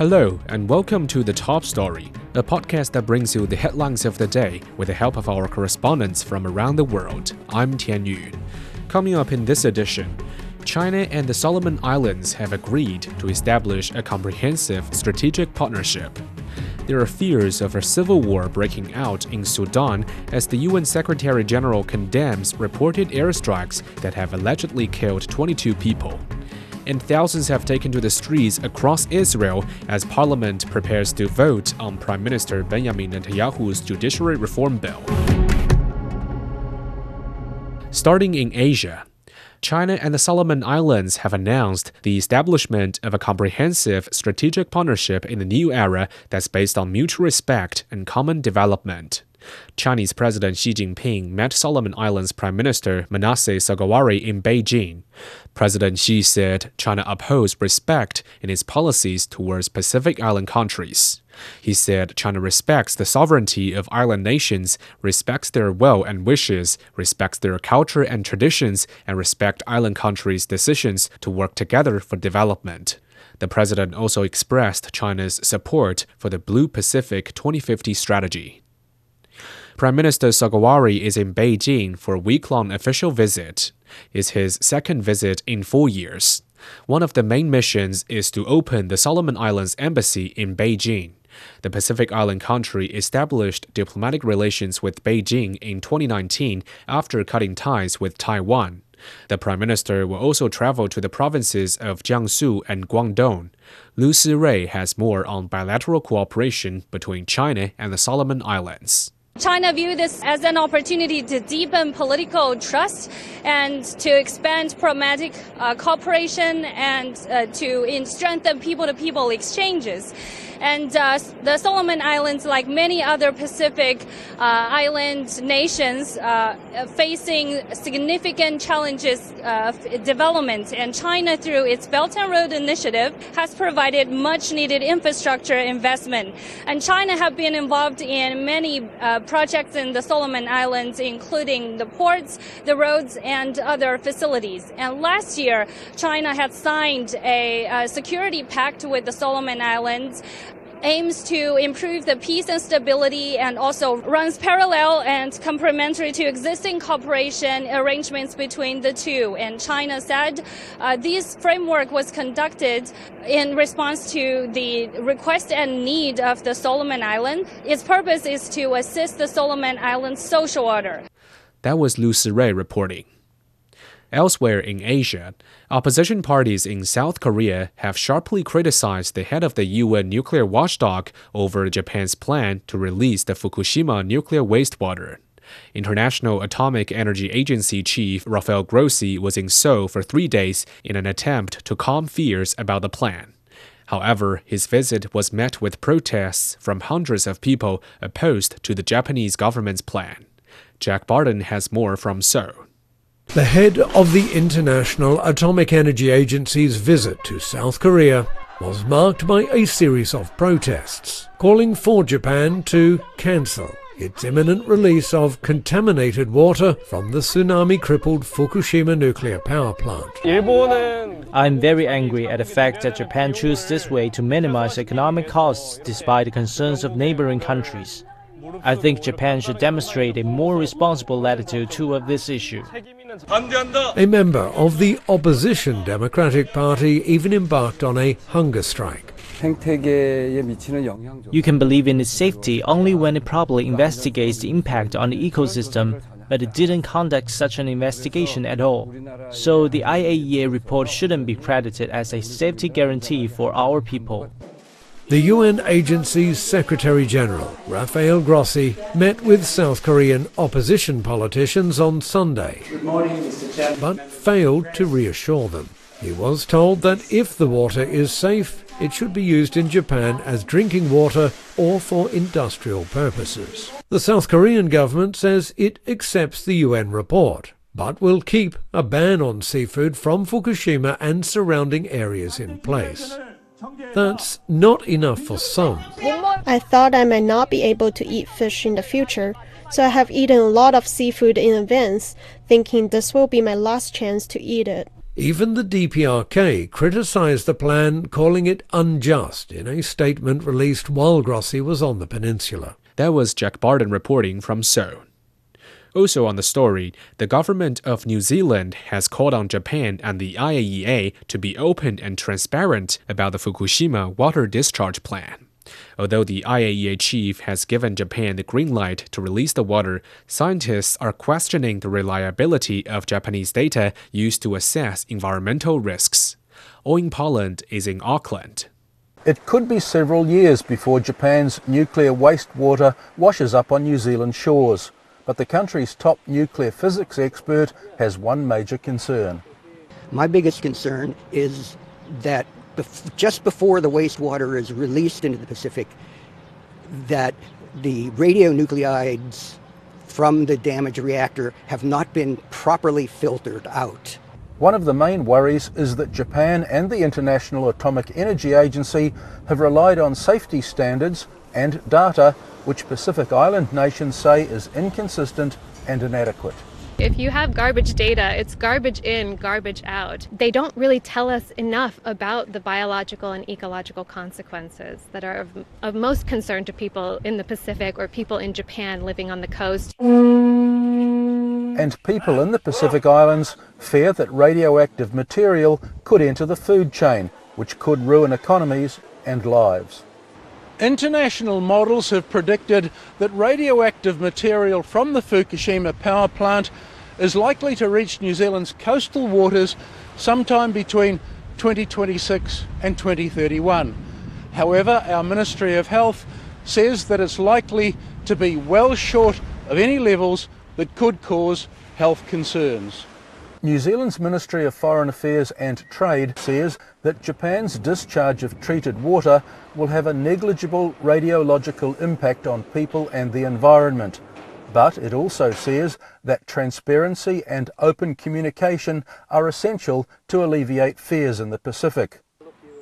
Hello and welcome to The Top Story, a podcast that brings you the headlines of the day with the help of our correspondents from around the world. I'm Tian Yu. Coming up in this edition, China and the Solomon Islands have agreed to establish a comprehensive strategic partnership. There are fears of a civil war breaking out in Sudan as the UN Secretary-General condemns reported airstrikes that have allegedly killed 22 people. And thousands have taken to the streets across Israel as Parliament prepares to vote on Prime Minister Benjamin Netanyahu's judiciary reform bill. Starting in Asia, China and the Solomon Islands have announced the establishment of a comprehensive strategic partnership in the new era that's based on mutual respect and common development. Chinese President Xi Jinping met Solomon Islands Prime Minister Manasseh Sogavare in Beijing. President Xi said China upholds respect in its policies towards Pacific Island countries. He said China respects the sovereignty of island nations, respects their will and wishes, respects their culture and traditions, and respects island countries' decisions to work together for development. The president also expressed China's support for the Blue Pacific 2050 strategy. Prime Minister Sogavare is in Beijing for a week-long official visit. It's his second visit in 4 years. One of the main missions is to open the Solomon Islands Embassy in Beijing. The Pacific Island country established diplomatic relations with Beijing in 2019 after cutting ties with Taiwan. The Prime Minister will also travel to the provinces of Jiangsu and Guangdong. Lu Xirui has more on bilateral cooperation between China and the Solomon Islands. China views this as an opportunity to deepen political trust and to expand pragmatic cooperation and to strengthen people-to-people exchanges. And the Solomon Islands, like many other Pacific island nations, facing significant challenges of development. And China, through its Belt and Road Initiative, has provided much-needed infrastructure investment. And China have been involved in many projects in the Solomon Islands, including the ports, the roads, and other facilities. And last year, China had signed a security pact with the Solomon Islands, aims to improve the peace and stability, and also runs parallel and complementary to existing cooperation arrangements between the two. And China said this framework was conducted in response to the request and need of the Solomon Islands. Its purpose is to assist the Solomon Islands' social order. That was Lu Xirui reporting. Elsewhere in Asia, opposition parties in South Korea have sharply criticized the head of the UN nuclear watchdog over Japan's plan to release the Fukushima nuclear wastewater. International Atomic Energy Agency chief Rafael Grossi was in Seoul for 3 days in an attempt to calm fears about the plan. However, his visit was met with protests from hundreds of people opposed to the Japanese government's plan. Jack Barton has more from Seoul. The head of the International Atomic Energy Agency's visit to South Korea was marked by a series of protests, calling for Japan to cancel its imminent release of contaminated water from the tsunami-crippled Fukushima nuclear power plant. I'm very angry at the fact that Japan chose this way to minimize economic costs despite the concerns of neighboring countries. I think Japan should demonstrate a more responsible attitude toward this issue. A member of the opposition Democratic Party even embarked on a hunger strike. You can believe in its safety only when it properly investigates the impact on the ecosystem, but it didn't conduct such an investigation at all. So the IAEA report shouldn't be credited as a safety guarantee for our people. The UN agency's Secretary-General, Rafael Grossi, met with South Korean opposition politicians on Sunday, but failed to reassure them. He was told that if the water is safe, it should be used in Japan as drinking water or for industrial purposes. The South Korean government says it accepts the UN report, but will keep a ban on seafood from Fukushima and surrounding areas in place. That's not enough for some. I thought I might not be able to eat fish in the future, so I have eaten a lot of seafood in advance, thinking this will be my last chance to eat it. Even the DPRK criticised the plan, calling it unjust, in a statement released while Grossi was on the peninsula. That was Jack Barton reporting from Seoul. Also on the story, the government of New Zealand has called on Japan and the IAEA to be open and transparent about the Fukushima water discharge plan. Although the IAEA chief has given Japan the green light to release the water, scientists are questioning the reliability of Japanese data used to assess environmental risks. Owen Poland is in Auckland. It could be several years before Japan's nuclear wastewater washes up on New Zealand shores. But the country's top nuclear physics expert has one major concern. My biggest concern is that just before the wastewater is released into the Pacific, that the radionuclides from the damaged reactor have not been properly filtered out. One of the main worries is that Japan and the International Atomic Energy Agency have relied on safety standards and data which Pacific Island nations say is inconsistent and inadequate. If you have garbage data, it's garbage in, garbage out. They don't really tell us enough about the biological and ecological consequences that are of most concern to people in the Pacific or people in Japan living on the coast. And people in the Pacific Islands fear that radioactive material could enter the food chain, which could ruin economies and lives. International models have predicted that radioactive material from the Fukushima power plant is likely to reach New Zealand's coastal waters sometime between 2026 and 2031. However, our Ministry of Health says that it's likely to be well short of any levels that could cause health concerns. New Zealand's Ministry of Foreign Affairs and Trade says that Japan's discharge of treated water will have a negligible radiological impact on people and the environment. But it also says that transparency and open communication are essential to alleviate fears in the Pacific.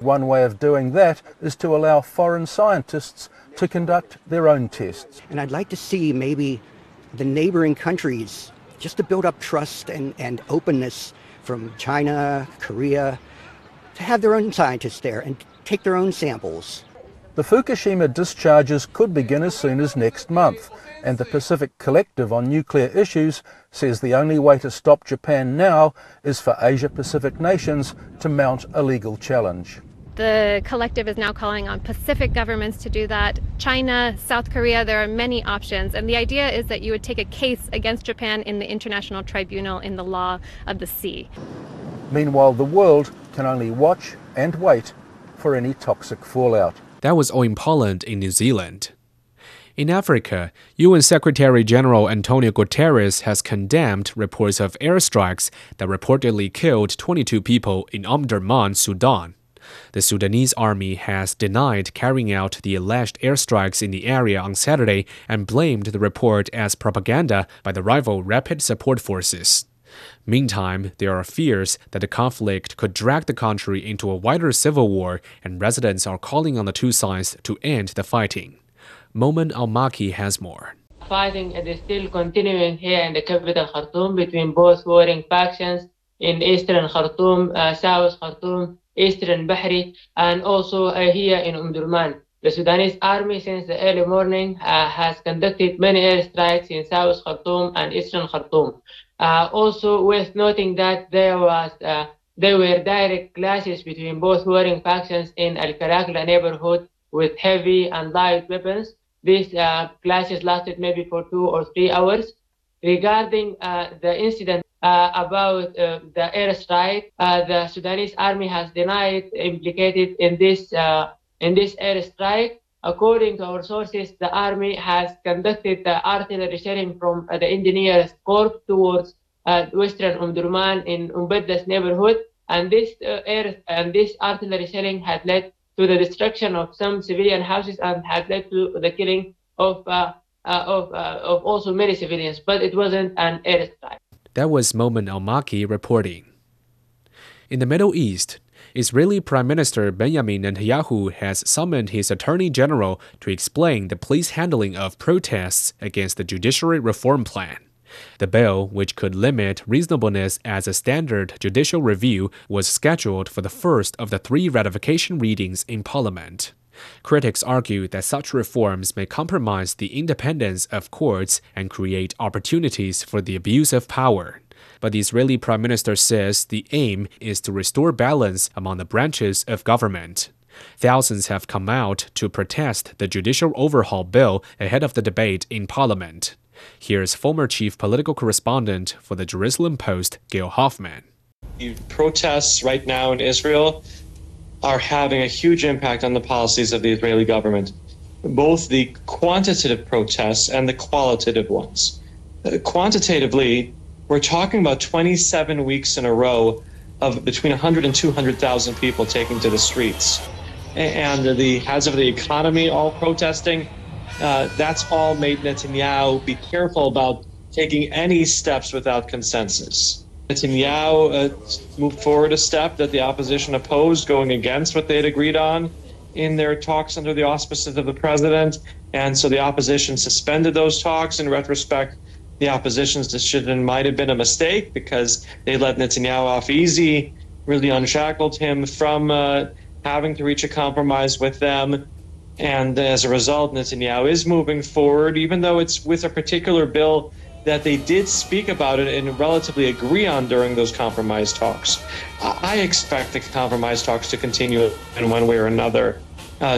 One way of doing that is to allow foreign scientists to conduct their own tests. And I'd like to see maybe the neighbouring countries just to build up trust and openness from China, Korea, to have their own scientists there and take their own samples. The Fukushima discharges could begin as soon as next month, and the Pacific Collective on Nuclear Issues says the only way to stop Japan now is for Asia-Pacific nations to mount a legal challenge. The collective is now calling on Pacific governments to do that. China, South Korea, there are many options. And the idea is that you would take a case against Japan in the International Tribunal in the Law of the Sea. Meanwhile, the world can only watch and wait for any toxic fallout. That was Owen Poland in New Zealand. In Africa, UN Secretary-General Antonio Guterres has condemned reports of airstrikes that reportedly killed 22 people in Omdurman, Sudan. The Sudanese army has denied carrying out the alleged airstrikes in the area on Saturday and blamed the report as propaganda by the rival Rapid Support Forces. Meantime, there are fears that the conflict could drag the country into a wider civil war, and residents are calling on the two sides to end the fighting. Moman Al Maki has more. Fighting is still continuing here in the capital Khartoum between both warring factions in eastern Khartoum, south Khartoum, eastern Bahri, and also here in Omdurman. The Sudanese army since the early morning has conducted many airstrikes in South Khartoum and eastern Khartoum. Also worth noting that there were direct clashes between both warring factions in Al Karakla neighborhood with heavy and light weapons. These clashes lasted maybe for 2 or 3 hours. Regarding the incident, about the airstrike, the Sudanese army has denied implicated in this airstrike. According to our sources, the army has conducted artillery shelling from the engineers corps towards western Omdurman in Umbedda's neighborhood, and this artillery shelling had led to the destruction of some civilian houses and had led to the killing of also many civilians. But it wasn't an airstrike. That was Moman Al Maki reporting. In the Middle East, Israeli Prime Minister Benjamin Netanyahu has summoned his Attorney General to explain the police handling of protests against the judiciary reform plan. The bill, which could limit reasonableness as a standard judicial review, was scheduled for the first of the three ratification readings in Parliament. Critics argue that such reforms may compromise the independence of courts and create opportunities for the abuse of power. But the Israeli Prime Minister says the aim is to restore balance among the branches of government. Thousands have come out to protest the judicial overhaul bill ahead of the debate in Parliament. Here's former chief political correspondent for the Jerusalem Post, Gil Hoffman. The protests right now in Israel are having a huge impact on the policies of the Israeli government, both the quantitative protests and the qualitative ones. Quantitatively, we're talking about 27 weeks in a row of between 100 and 200,000 people taking to the streets. And the heads of the economy all protesting, that's all made Netanyahu be careful about taking any steps without consensus. Netanyahu moved forward a step that the opposition opposed, going against what they had agreed on in their talks under the auspices of the president. And so the opposition suspended those talks. In retrospect, the opposition's decision might have been a mistake because they let Netanyahu off easy, really unshackled him from having to reach a compromise with them. And as a result, Netanyahu is moving forward, even though it's with a particular bill that they did speak about it and relatively agree on during those compromise talks. I expect the compromise talks to continue in one way or another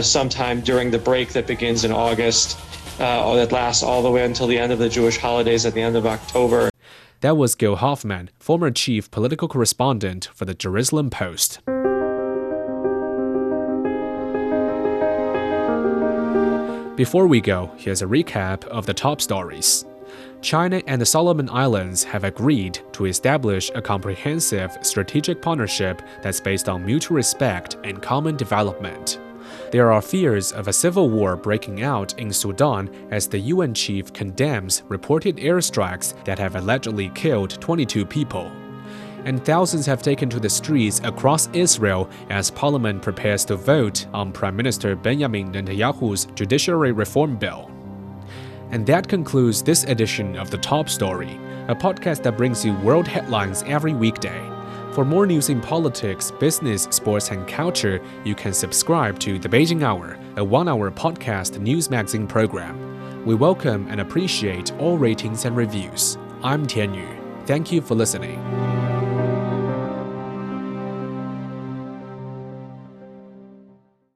sometime during the break that begins in August or that lasts all the way until the end of the Jewish holidays at the end of October. That was Gil Hoffman, former chief political correspondent for the Jerusalem Post. Before we go, here's a recap of the top stories. China and the Solomon Islands have agreed to establish a comprehensive strategic partnership that's based on mutual respect and common development. There are fears of a civil war breaking out in Sudan as the UN chief condemns reported airstrikes that have allegedly killed 22 people. And thousands have taken to the streets across Israel as Parliament prepares to vote on Prime Minister Benjamin Netanyahu's judiciary reform bill. And that concludes this edition of The Top Story, a podcast that brings you world headlines every weekday. For more news in politics, business, sports, and culture, you can subscribe to The Beijing Hour, a one-hour podcast news magazine program. We welcome and appreciate all ratings and reviews. I'm Tian Yu. Thank you for listening.